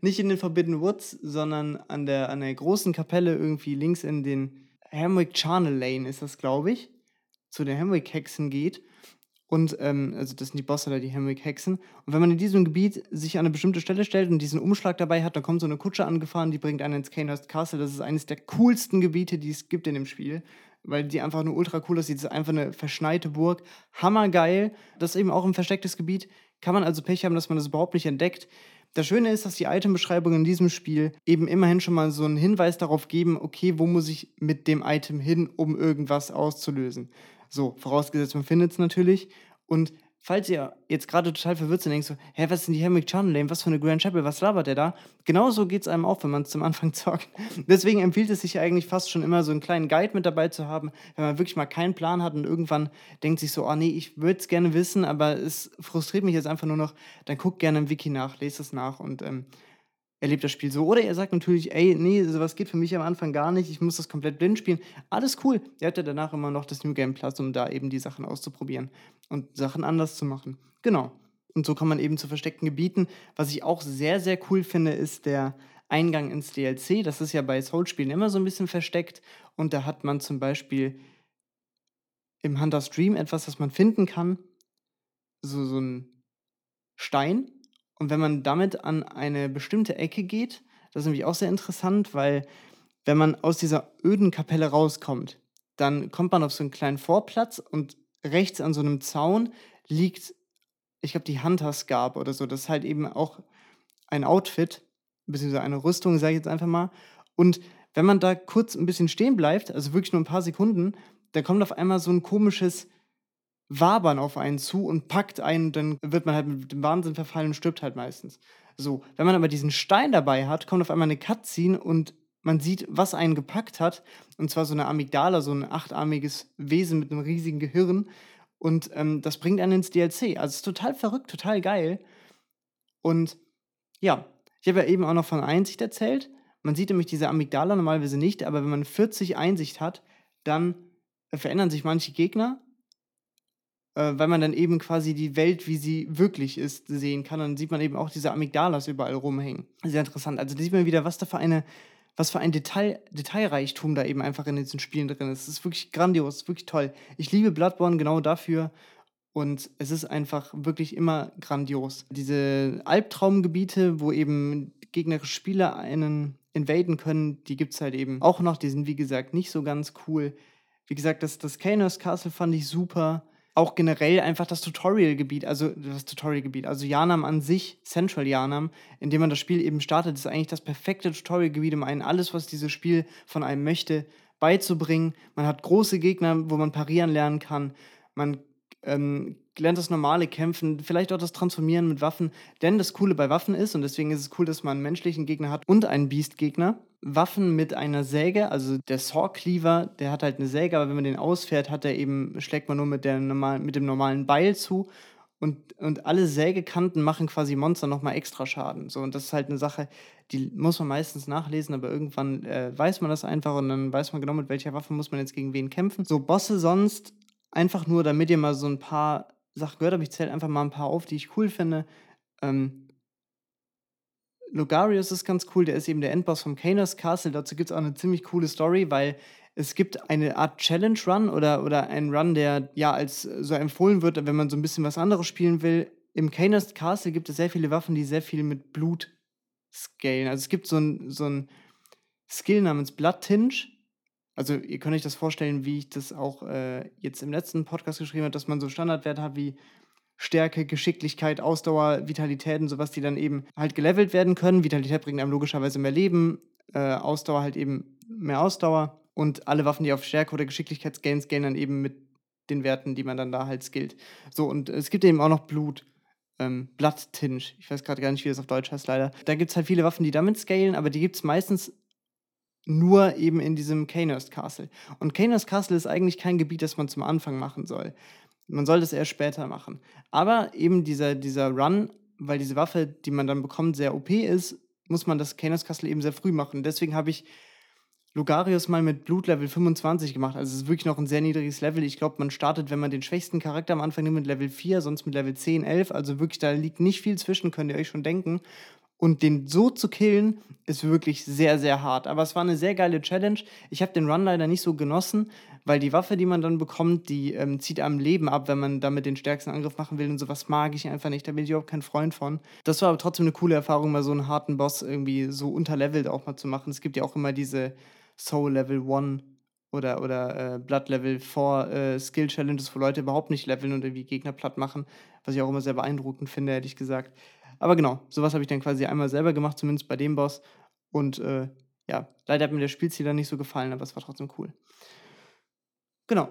nicht in den Forbidden Woods, sondern an der großen Kapelle irgendwie links in den Hemwick-Charnel-Lane ist das, glaube ich, zu den Hemwick-Hexen geht. Und, also das sind die Bosse da, die Hemwick-Hexen. Und wenn man in diesem Gebiet sich an eine bestimmte Stelle stellt und diesen Umschlag dabei hat, dann kommt so eine Kutsche angefahren, die bringt einen ins Cainhurst Castle. Das ist eines der coolsten Gebiete, die es gibt in dem Spiel, weil die einfach nur ultra cool aussieht. Das ist einfach eine verschneite Burg. Hammergeil. Das ist eben auch ein verstecktes Gebiet. Kann man also Pech haben, dass man das überhaupt nicht entdeckt. Das Schöne ist, dass die Item-Beschreibungen in diesem Spiel eben immerhin schon mal so einen Hinweis darauf geben, okay, wo muss ich mit dem Item hin, um irgendwas auszulösen. So, vorausgesetzt, man findet es natürlich. Und falls ihr jetzt gerade total verwirrt seid und denkt so, was ist denn die Hemwick-Charnel-Lane, was für eine Grand Chapel, was labert der da? Genauso geht es einem auch, wenn man es zum Anfang zockt. Deswegen empfiehlt es sich eigentlich fast schon immer, so einen kleinen Guide mit dabei zu haben, wenn man wirklich mal keinen Plan hat und irgendwann denkt sich so, ich würde es gerne wissen, aber es frustriert mich jetzt einfach nur noch, dann guckt gerne im Wiki nach, lest es nach und erlebt das Spiel so. Oder ihr sagt natürlich, sowas geht für mich am Anfang gar nicht, ich muss das komplett blind spielen. Alles cool. Ihr habt ja danach immer noch das New Game Plus, um da eben die Sachen auszuprobieren und Sachen anders zu machen. Genau. Und so kommt man eben zu versteckten Gebieten. Was ich auch sehr, sehr cool finde, ist der Eingang ins DLC. Das ist ja bei Soulspielen immer so ein bisschen versteckt. Und da hat man zum Beispiel im Hunter's Dream etwas, das man finden kann. So ein Stein. Und wenn man damit an eine bestimmte Ecke geht, das ist nämlich auch sehr interessant, weil wenn man aus dieser Oedon-Kapelle rauskommt, dann kommt man auf so einen kleinen Vorplatz und rechts an so einem Zaun liegt, ich glaube, die Hunters Garb oder so. Das ist halt eben auch ein Outfit, beziehungsweise eine Rüstung, sage ich jetzt einfach mal. Und wenn man da kurz ein bisschen stehen bleibt, also wirklich nur ein paar Sekunden, dann kommt auf einmal so ein komisches Wabern auf einen zu und packt einen, dann wird man halt mit dem Wahnsinn verfallen und stirbt halt meistens. So, wenn man aber diesen Stein dabei hat, kommt auf einmal eine Cutscene und man sieht, was einen gepackt hat. Und zwar so eine Amygdala, so ein achtarmiges Wesen mit einem riesigen Gehirn. Und das bringt einen ins DLC. Also es ist total verrückt, total geil. Und ja, ich habe ja eben auch noch von Einsicht erzählt. Man sieht nämlich diese Amygdala normalerweise nicht, aber wenn man 40 Einsicht hat, dann verändern sich manche Gegner, weil man dann eben quasi die Welt, wie sie wirklich ist, sehen kann. Und dann sieht man eben auch diese Amygdalas überall rumhängen. Sehr interessant. Also da sieht man wieder, was für ein Detailreichtum da eben einfach in diesen Spielen drin ist. Es ist wirklich grandios, es ist wirklich toll. Ich liebe Bloodborne genau dafür. Und es ist einfach wirklich immer grandios. Diese Albtraumgebiete, wo eben gegnerische Spieler einen invaden können, die gibt es halt eben auch noch. Die sind, wie gesagt, nicht so ganz cool. Wie gesagt, das Cainhurst Castle fand ich super. Auch generell einfach das Tutorial-Gebiet, also Yharnam an sich, Central Yharnam, in dem man das Spiel eben startet, ist eigentlich das perfekte Tutorial-Gebiet, um einen alles, was dieses Spiel von einem möchte, beizubringen. Man hat große Gegner, wo man parieren lernen kann. Man lernt das normale Kämpfen, vielleicht auch das Transformieren mit Waffen. Denn das Coole bei Waffen ist, und deswegen ist es cool, dass man einen menschlichen Gegner hat und einen Beast-Gegner, Waffen mit einer Säge, also der Saw Cleaver, der hat halt eine Säge, aber wenn man den ausfährt, schlägt man nur mit dem normalen Beil zu. Und alle Sägekanten machen quasi Monster nochmal extra Schaden. So, und das ist halt eine Sache, die muss man meistens nachlesen, aber irgendwann weiß man das einfach und dann weiß man genau, mit welcher Waffe muss man jetzt gegen wen kämpfen. So, Bosse sonst, einfach nur, damit ihr mal so ein paar Sachen gehört habt, ich zähle einfach mal ein paar auf, die ich cool finde. Logarius ist ganz cool, der ist eben der Endboss vom Cainhurst Castle. Dazu gibt es auch eine ziemlich coole Story, weil es gibt eine Art Challenge-Run oder einen Run, der ja als so empfohlen wird, wenn man so ein bisschen was anderes spielen will. Im Cainhurst Castle gibt es sehr viele Waffen, die sehr viel mit Blut scalen. Also es gibt so ein Skill namens Blood Tinge. Also ihr könnt euch das vorstellen, wie ich das auch jetzt im letzten Podcast geschrieben habe, dass man so Standardwerte hat wie Stärke, Geschicklichkeit, Ausdauer, Vitalität und sowas, die dann eben halt gelevelt werden können. Vitalität bringt einem logischerweise mehr Leben, Ausdauer halt eben mehr Ausdauer und alle Waffen, die auf Stärke oder Geschicklichkeit scalen dann eben mit den Werten, die man dann da halt skillt. So, und es gibt eben auch noch Blut, Blood Tinge. Ich weiß gerade gar nicht, wie das auf Deutsch heißt, leider. Da gibt es halt viele Waffen, die damit scalen, aber die gibt es meistens nur eben in diesem Cainhurst Castle. Und Cainhurst Castle ist eigentlich kein Gebiet, das man zum Anfang machen soll. Man soll das eher später machen. Aber eben dieser Run, weil diese Waffe, die man dann bekommt, sehr OP ist, muss man das Cainhurst Castle eben sehr früh machen. Deswegen habe ich Logarius mal mit Blutlevel 25 gemacht. Also es ist wirklich noch ein sehr niedriges Level. Ich glaube, man startet, wenn man den schwächsten Charakter am Anfang nimmt, mit Level 4, sonst mit Level 10, 11. Also wirklich, da liegt nicht viel zwischen, könnt ihr euch schon denken. Und den so zu killen, ist wirklich sehr, sehr hart. Aber es war eine sehr geile Challenge. Ich habe den Run leider nicht so genossen, weil die Waffe, die man dann bekommt, die zieht einem Leben ab, wenn man damit den stärksten Angriff machen will. Und sowas mag ich einfach nicht. Da bin ich überhaupt kein Freund von. Das war aber trotzdem eine coole Erfahrung, mal so einen harten Boss irgendwie so unterlevelt auch mal zu machen. Es gibt ja auch immer diese Soul Level 1 oder Blood Level 4 Skill Challenges, wo Leute überhaupt nicht leveln und irgendwie Gegner platt machen. Was ich auch immer sehr beeindruckend finde, hätte ich gesagt. Aber genau, sowas habe ich dann quasi einmal selber gemacht, zumindest bei dem Boss. Und ja, leider hat mir der Spielziel dann nicht so gefallen, aber es war trotzdem cool. Genau.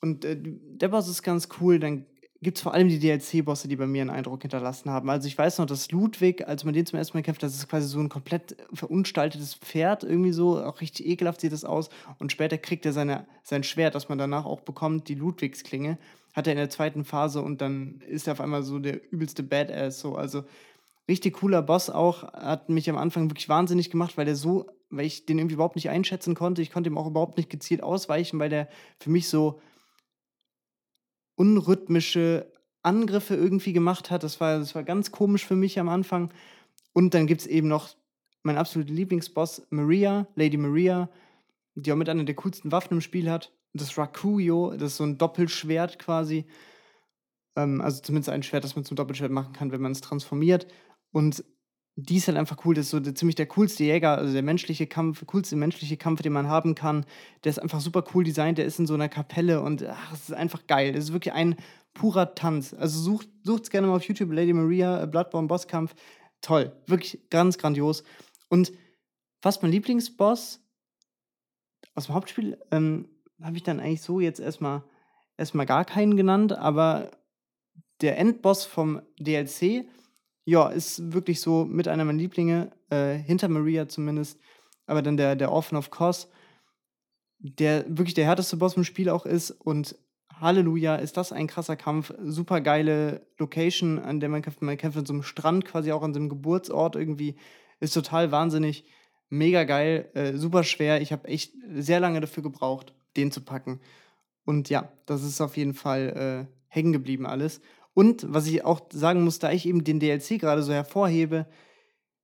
Und der Boss ist ganz cool. Dann gibt es vor allem die DLC-Bosse, die bei mir einen Eindruck hinterlassen haben. Also ich weiß noch, dass Ludwig, als man den zum ersten Mal kämpft, das ist quasi so ein komplett verunstaltetes Pferd irgendwie so. Auch richtig ekelhaft sieht das aus. Und später kriegt er sein Schwert, das man danach auch bekommt, die Ludwigsklinge. Hat er in der zweiten Phase und dann ist er auf einmal so der übelste Badass. So. Also richtig cooler Boss auch, hat mich am Anfang wirklich wahnsinnig gemacht, weil ich den irgendwie überhaupt nicht einschätzen konnte. Ich konnte ihm auch überhaupt nicht gezielt ausweichen, weil der für mich so unrhythmische Angriffe irgendwie gemacht hat. Das war ganz komisch für mich am Anfang. Und dann gibt es eben noch mein absoluter Lieblingsboss, Lady Maria, die auch mit einer der coolsten Waffen im Spiel hat. Das Rakuyo, das ist so ein Doppelschwert quasi. Also zumindest ein Schwert, das man zum Doppelschwert machen kann, wenn man es transformiert. Und die ist halt einfach cool. Das ist so ziemlich der coolste Jäger, also der coolste menschliche Kampf, den man haben kann. Der ist einfach super cool designt. Der ist in so einer Kapelle und es ist einfach geil. Es ist wirklich ein purer Tanz. Also sucht's gerne mal auf YouTube, Lady Maria, Bloodborne Bosskampf. Toll, wirklich ganz grandios. Und fast mein Lieblingsboss aus dem Hauptspiel habe ich dann eigentlich so jetzt erstmal gar keinen genannt, aber der Endboss vom DLC, ja, ist wirklich so mit einer meiner Lieblinge, hinter Maria zumindest, aber dann der Orphan of Kos, der wirklich der härteste Boss im Spiel auch ist und Halleluja, ist das ein krasser Kampf, super geile Location, an der man kämpft. Man kämpft an so einem Strand, quasi auch an so einem Geburtsort irgendwie. Ist total wahnsinnig, mega geil, super schwer. Ich habe echt sehr lange dafür gebraucht, den zu packen. Und ja, das ist auf jeden Fall hängen geblieben alles. Und was ich auch sagen muss, da ich eben den DLC gerade so hervorhebe,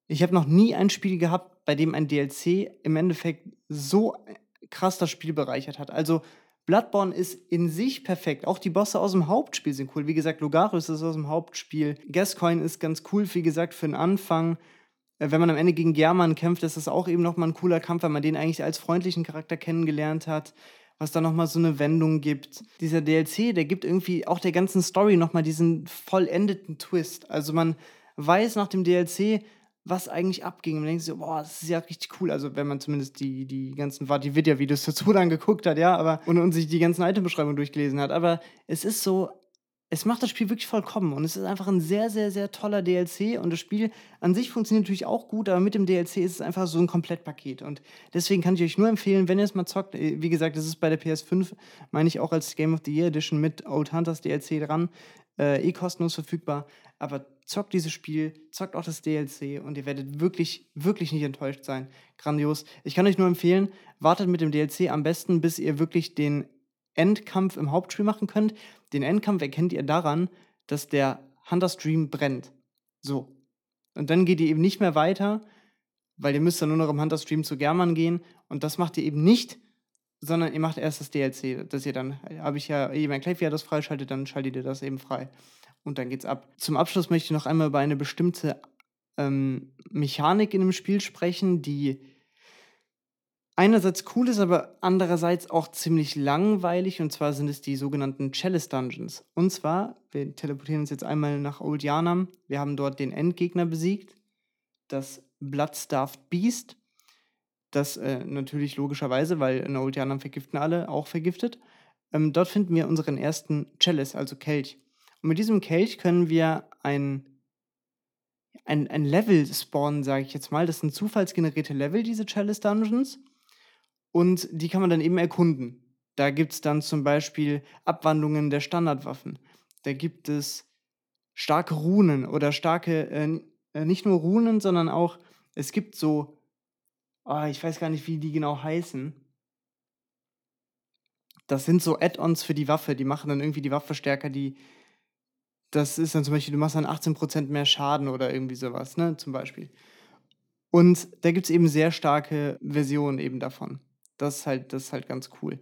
ich habe noch nie ein Spiel gehabt, bei dem ein DLC im Endeffekt so krass das Spiel bereichert hat. Also Bloodborne ist in sich perfekt. Auch die Bosse aus dem Hauptspiel sind cool. Wie gesagt, Logarius ist aus dem Hauptspiel. Gascoigne ist ganz cool, wie gesagt, für den Anfang. Wenn man am Ende gegen German kämpft, ist das auch eben nochmal ein cooler Kampf, weil man den eigentlich als freundlichen Charakter kennengelernt hat, was da nochmal so eine Wendung gibt. Dieser DLC, der gibt irgendwie auch der ganzen Story nochmal diesen vollendeten Twist. Also man weiß nach dem DLC, was eigentlich abging. Man denkt sich so, boah, das ist ja richtig cool. Also wenn man zumindest die ganzen Vaatividya-Videos dazu dann geguckt hat, ja, aber und sich die ganzen Item-Beschreibungen durchgelesen hat. Aber es ist so, es macht das Spiel wirklich vollkommen. Und es ist einfach ein sehr, sehr, sehr toller DLC. Und das Spiel an sich funktioniert natürlich auch gut, aber mit dem DLC ist es einfach so ein Komplettpaket. Und deswegen kann ich euch nur empfehlen, wenn ihr es mal zockt, wie gesagt, das ist bei der PS5, meine ich auch als Game of the Year Edition mit Old Hunters DLC dran, kostenlos verfügbar. Aber zockt dieses Spiel, zockt auch das DLC und ihr werdet wirklich, wirklich nicht enttäuscht sein. Grandios. Ich kann euch nur empfehlen, wartet mit dem DLC am besten, bis ihr wirklich den Endkampf im Hauptspiel machen könnt. Den Endkampf erkennt ihr daran, dass der Hunterstream brennt. So. Und dann geht ihr eben nicht mehr weiter, weil ihr müsst dann nur noch im Hunterstream zu German gehen und das macht ihr eben nicht, sondern ihr macht erst das DLC, das ihr dann, habe ich ja eben erklärt, wie ihr das freischaltet, dann schaltet ihr das eben frei. Und dann geht's ab. Zum Abschluss möchte ich noch einmal über eine bestimmte Mechanik in dem Spiel sprechen, die einerseits cool ist, aber andererseits auch ziemlich langweilig. Und zwar sind es die sogenannten Chalice-Dungeons. Und zwar, wir teleportieren uns jetzt einmal nach Old Jana. Wir haben dort den Endgegner besiegt, das Blood-Starved Beast. Das natürlich logischerweise, weil in Old Jana vergiften alle, auch vergiftet. Dort finden wir unseren ersten Chalice, also Kelch. Und mit diesem Kelch können wir ein Level spawnen, sage ich jetzt mal. Das sind zufallsgenerierte Level, diese Chalice-Dungeons. Und die kann man dann eben erkunden. Da gibt es dann zum Beispiel Abwandlungen der Standardwaffen. Da gibt es starke Runen oder starke, nicht nur Runen, sondern auch, es gibt so, ich weiß gar nicht, wie die genau heißen. Das sind so Add-ons für die Waffe. Die machen dann irgendwie die Waffe stärker, Das ist dann zum Beispiel, du machst dann 18% mehr Schaden oder irgendwie sowas, ne, zum Beispiel. Und da gibt es eben sehr starke Versionen eben davon. Das ist halt ganz cool.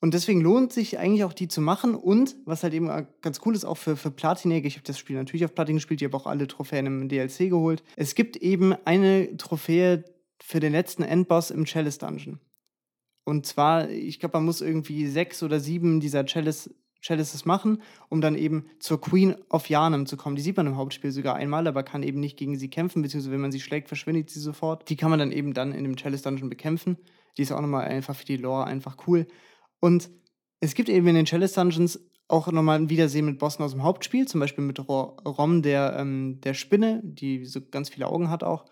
Und deswegen lohnt sich eigentlich auch, die zu machen. Und was halt eben ganz cool ist, auch für Platinjäger, ich habe das Spiel natürlich auf Platin gespielt, ich habe auch alle Trophäen im DLC geholt. Es gibt eben eine Trophäe für den letzten Endboss im Chalice Dungeon. Und zwar, ich glaube, man muss irgendwie 6 oder 7 dieser Chalices machen, um dann eben zur Queen of Yharnam zu kommen. Die sieht man im Hauptspiel sogar einmal, aber kann eben nicht gegen sie kämpfen, beziehungsweise wenn man sie schlägt, verschwindet sie sofort. Die kann man dann eben dann in dem Chalice-Dungeon bekämpfen. Die ist auch nochmal einfach für die Lore einfach cool. Und es gibt eben in den Chalice-Dungeons auch nochmal ein Wiedersehen mit Bossen aus dem Hauptspiel, zum Beispiel mit Rom, der Spinne, die so ganz viele Augen hat auch,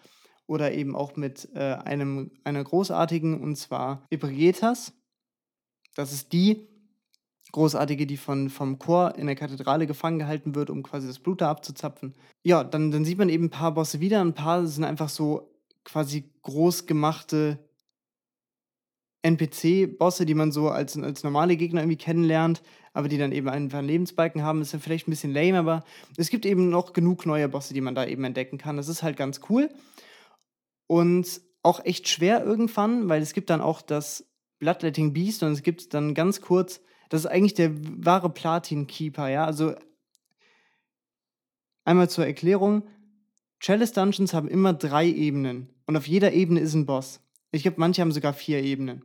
oder eben auch mit einer großartigen, und zwar Ebrietas. Das ist die Großartige, die vom Chor in der Kathedrale gefangen gehalten wird, um quasi das Blut da abzuzapfen. Ja, dann sieht man eben ein paar Bosse wieder, ein paar sind einfach so quasi groß gemachte NPC-Bosse, die man so als normale Gegner irgendwie kennenlernt, aber die dann eben einfach einen Lebensbalken haben, ist ja vielleicht ein bisschen lame, aber es gibt eben noch genug neue Bosse, die man da eben entdecken kann. Das ist halt ganz cool und auch echt schwer irgendwann, weil es gibt dann auch das Bloodletting Beast und es gibt dann ganz kurz, das ist eigentlich der wahre Platin-Keeper, ja, also einmal zur Erklärung, Chalice-Dungeons haben immer 3 Ebenen und auf jeder Ebene ist ein Boss. Ich glaube, manche haben sogar 4 Ebenen.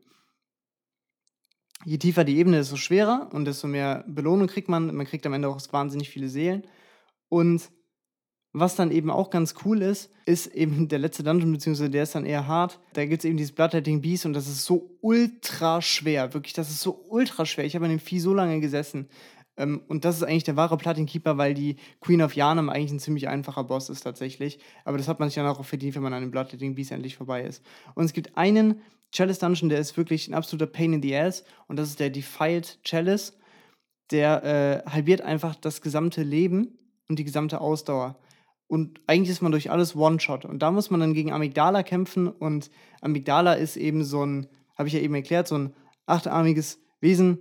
Je tiefer die Ebene, desto schwerer und desto mehr Belohnung kriegt man. Man kriegt am Ende auch wahnsinnig viele Seelen. Und was dann eben auch ganz cool ist eben der letzte Dungeon, beziehungsweise der ist dann eher hart. Da gibt es eben dieses Bloodletting Beast und das ist so ultra schwer. Wirklich, das ist so ultra schwer. Ich habe an dem Vieh so lange gesessen. Und das ist eigentlich der wahre Platin-Keeper, weil die Queen of Yharnam eigentlich ein ziemlich einfacher Boss ist tatsächlich. Aber das hat man sich dann auch verdient, wenn man an dem Bloodletting Beast endlich vorbei ist. Und es gibt einen Chalice-Dungeon, der ist wirklich ein absoluter Pain in the Ass. Und das ist der Defiled Chalice. Der halbiert einfach das gesamte Leben und die gesamte Ausdauer. Und eigentlich ist man durch alles One-Shot. Und da muss man dann gegen Amygdala kämpfen. Und Amygdala ist eben so ein, habe ich ja eben erklärt, so ein achtarmiges Wesen.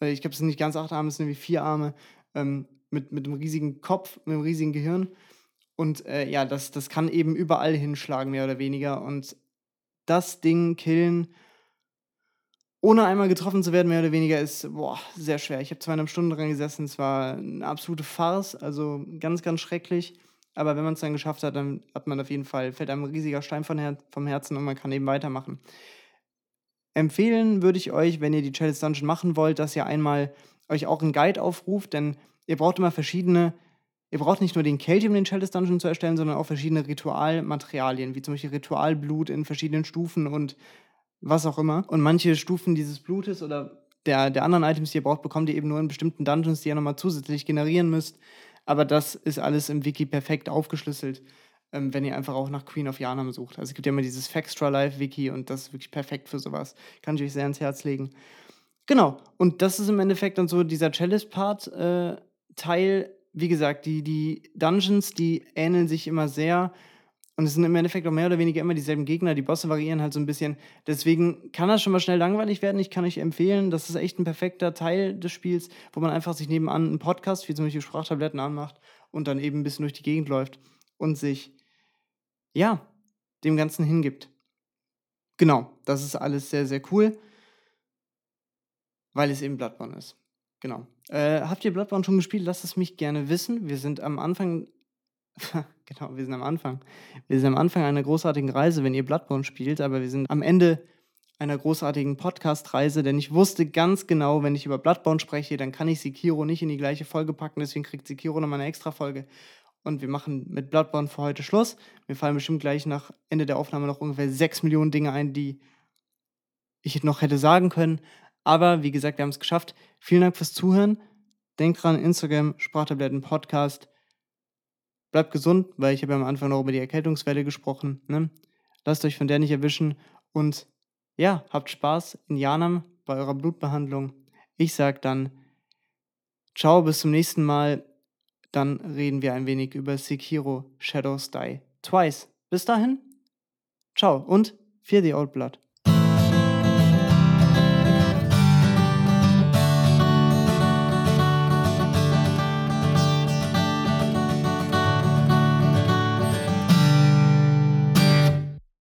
Ich glaube, es sind nicht ganz 8 Arme, es sind irgendwie 4 Arme, mit einem riesigen Kopf, mit einem riesigen Gehirn. Und ja, das kann eben überall hinschlagen, mehr oder weniger. Und das Ding killen, ohne einmal getroffen zu werden, mehr oder weniger, ist sehr schwer. Ich habe 2,5 Stunden dran gesessen, es war eine absolute Farce, also ganz, ganz schrecklich. Aber wenn man es dann geschafft hat, dann hat man auf jeden Fall, fällt einem ein riesiger Stein vom Herzen und man kann eben weitermachen. Empfehlen würde ich euch, wenn ihr die Chalice Dungeon machen wollt, dass ihr einmal euch auch einen Guide aufruft, denn ihr braucht immer verschiedene, ihr braucht nicht nur den Kelch, um den Chalice Dungeon zu erstellen, sondern auch verschiedene Ritualmaterialien, wie zum Beispiel Ritualblut in verschiedenen Stufen und was auch immer. Und manche Stufen dieses Blutes oder der anderen Items, die ihr braucht, bekommt ihr eben nur in bestimmten Dungeons, die ihr nochmal zusätzlich generieren müsst. Aber das ist alles im Wiki perfekt aufgeschlüsselt, wenn ihr einfach auch nach Queen of Yharnam sucht. Also es gibt ja immer dieses Factstra-Live-Wiki und das ist wirklich perfekt für sowas. Kann ich euch sehr ans Herz legen. Genau, und das ist im Endeffekt dann so dieser Chalice-Part-Teil. Wie gesagt, die Dungeons, die ähneln sich immer sehr und es sind im Endeffekt auch mehr oder weniger immer dieselben Gegner. Die Bosse variieren halt so ein bisschen. Deswegen kann das schon mal schnell langweilig werden. Ich kann euch empfehlen, das ist echt ein perfekter Teil des Spiels, wo man einfach sich nebenan einen Podcast, wie zum Beispiel Sprachtabletten, anmacht und dann eben ein bisschen durch die Gegend läuft und sich ja, dem Ganzen hingibt. Genau, das ist alles sehr, sehr cool, weil es eben Bloodborne ist. Genau. Habt ihr Bloodborne schon gespielt? Lasst es mich gerne wissen. Wir sind am Anfang genau, wir sind am Anfang. Wir sind am Anfang einer großartigen Reise, wenn ihr Bloodborne spielt, aber wir sind am Ende einer großartigen Podcast-Reise, denn ich wusste ganz genau, wenn ich über Bloodborne spreche, dann kann ich Sekiro nicht in die gleiche Folge packen, deswegen kriegt Sekiro nochmal eine extra Folge. Und wir machen mit Bloodborne für heute Schluss. Mir fallen bestimmt gleich nach Ende der Aufnahme noch ungefähr 6 Millionen Dinge ein, die ich noch hätte sagen können. Aber wie gesagt, wir haben es geschafft. Vielen Dank fürs Zuhören. Denkt dran, Instagram, Sprachtabletten, Podcast. Bleibt gesund, weil ich habe ja am Anfang noch über die Erkältungswelle gesprochen. Ne? Lasst euch von der nicht erwischen. Und ja, habt Spaß in Yharnam bei eurer Blutbehandlung. Ich sag dann ciao, bis zum nächsten Mal. Dann reden wir ein wenig über Sekiro Shadows Die Twice. Bis dahin, ciao und fear the old blood.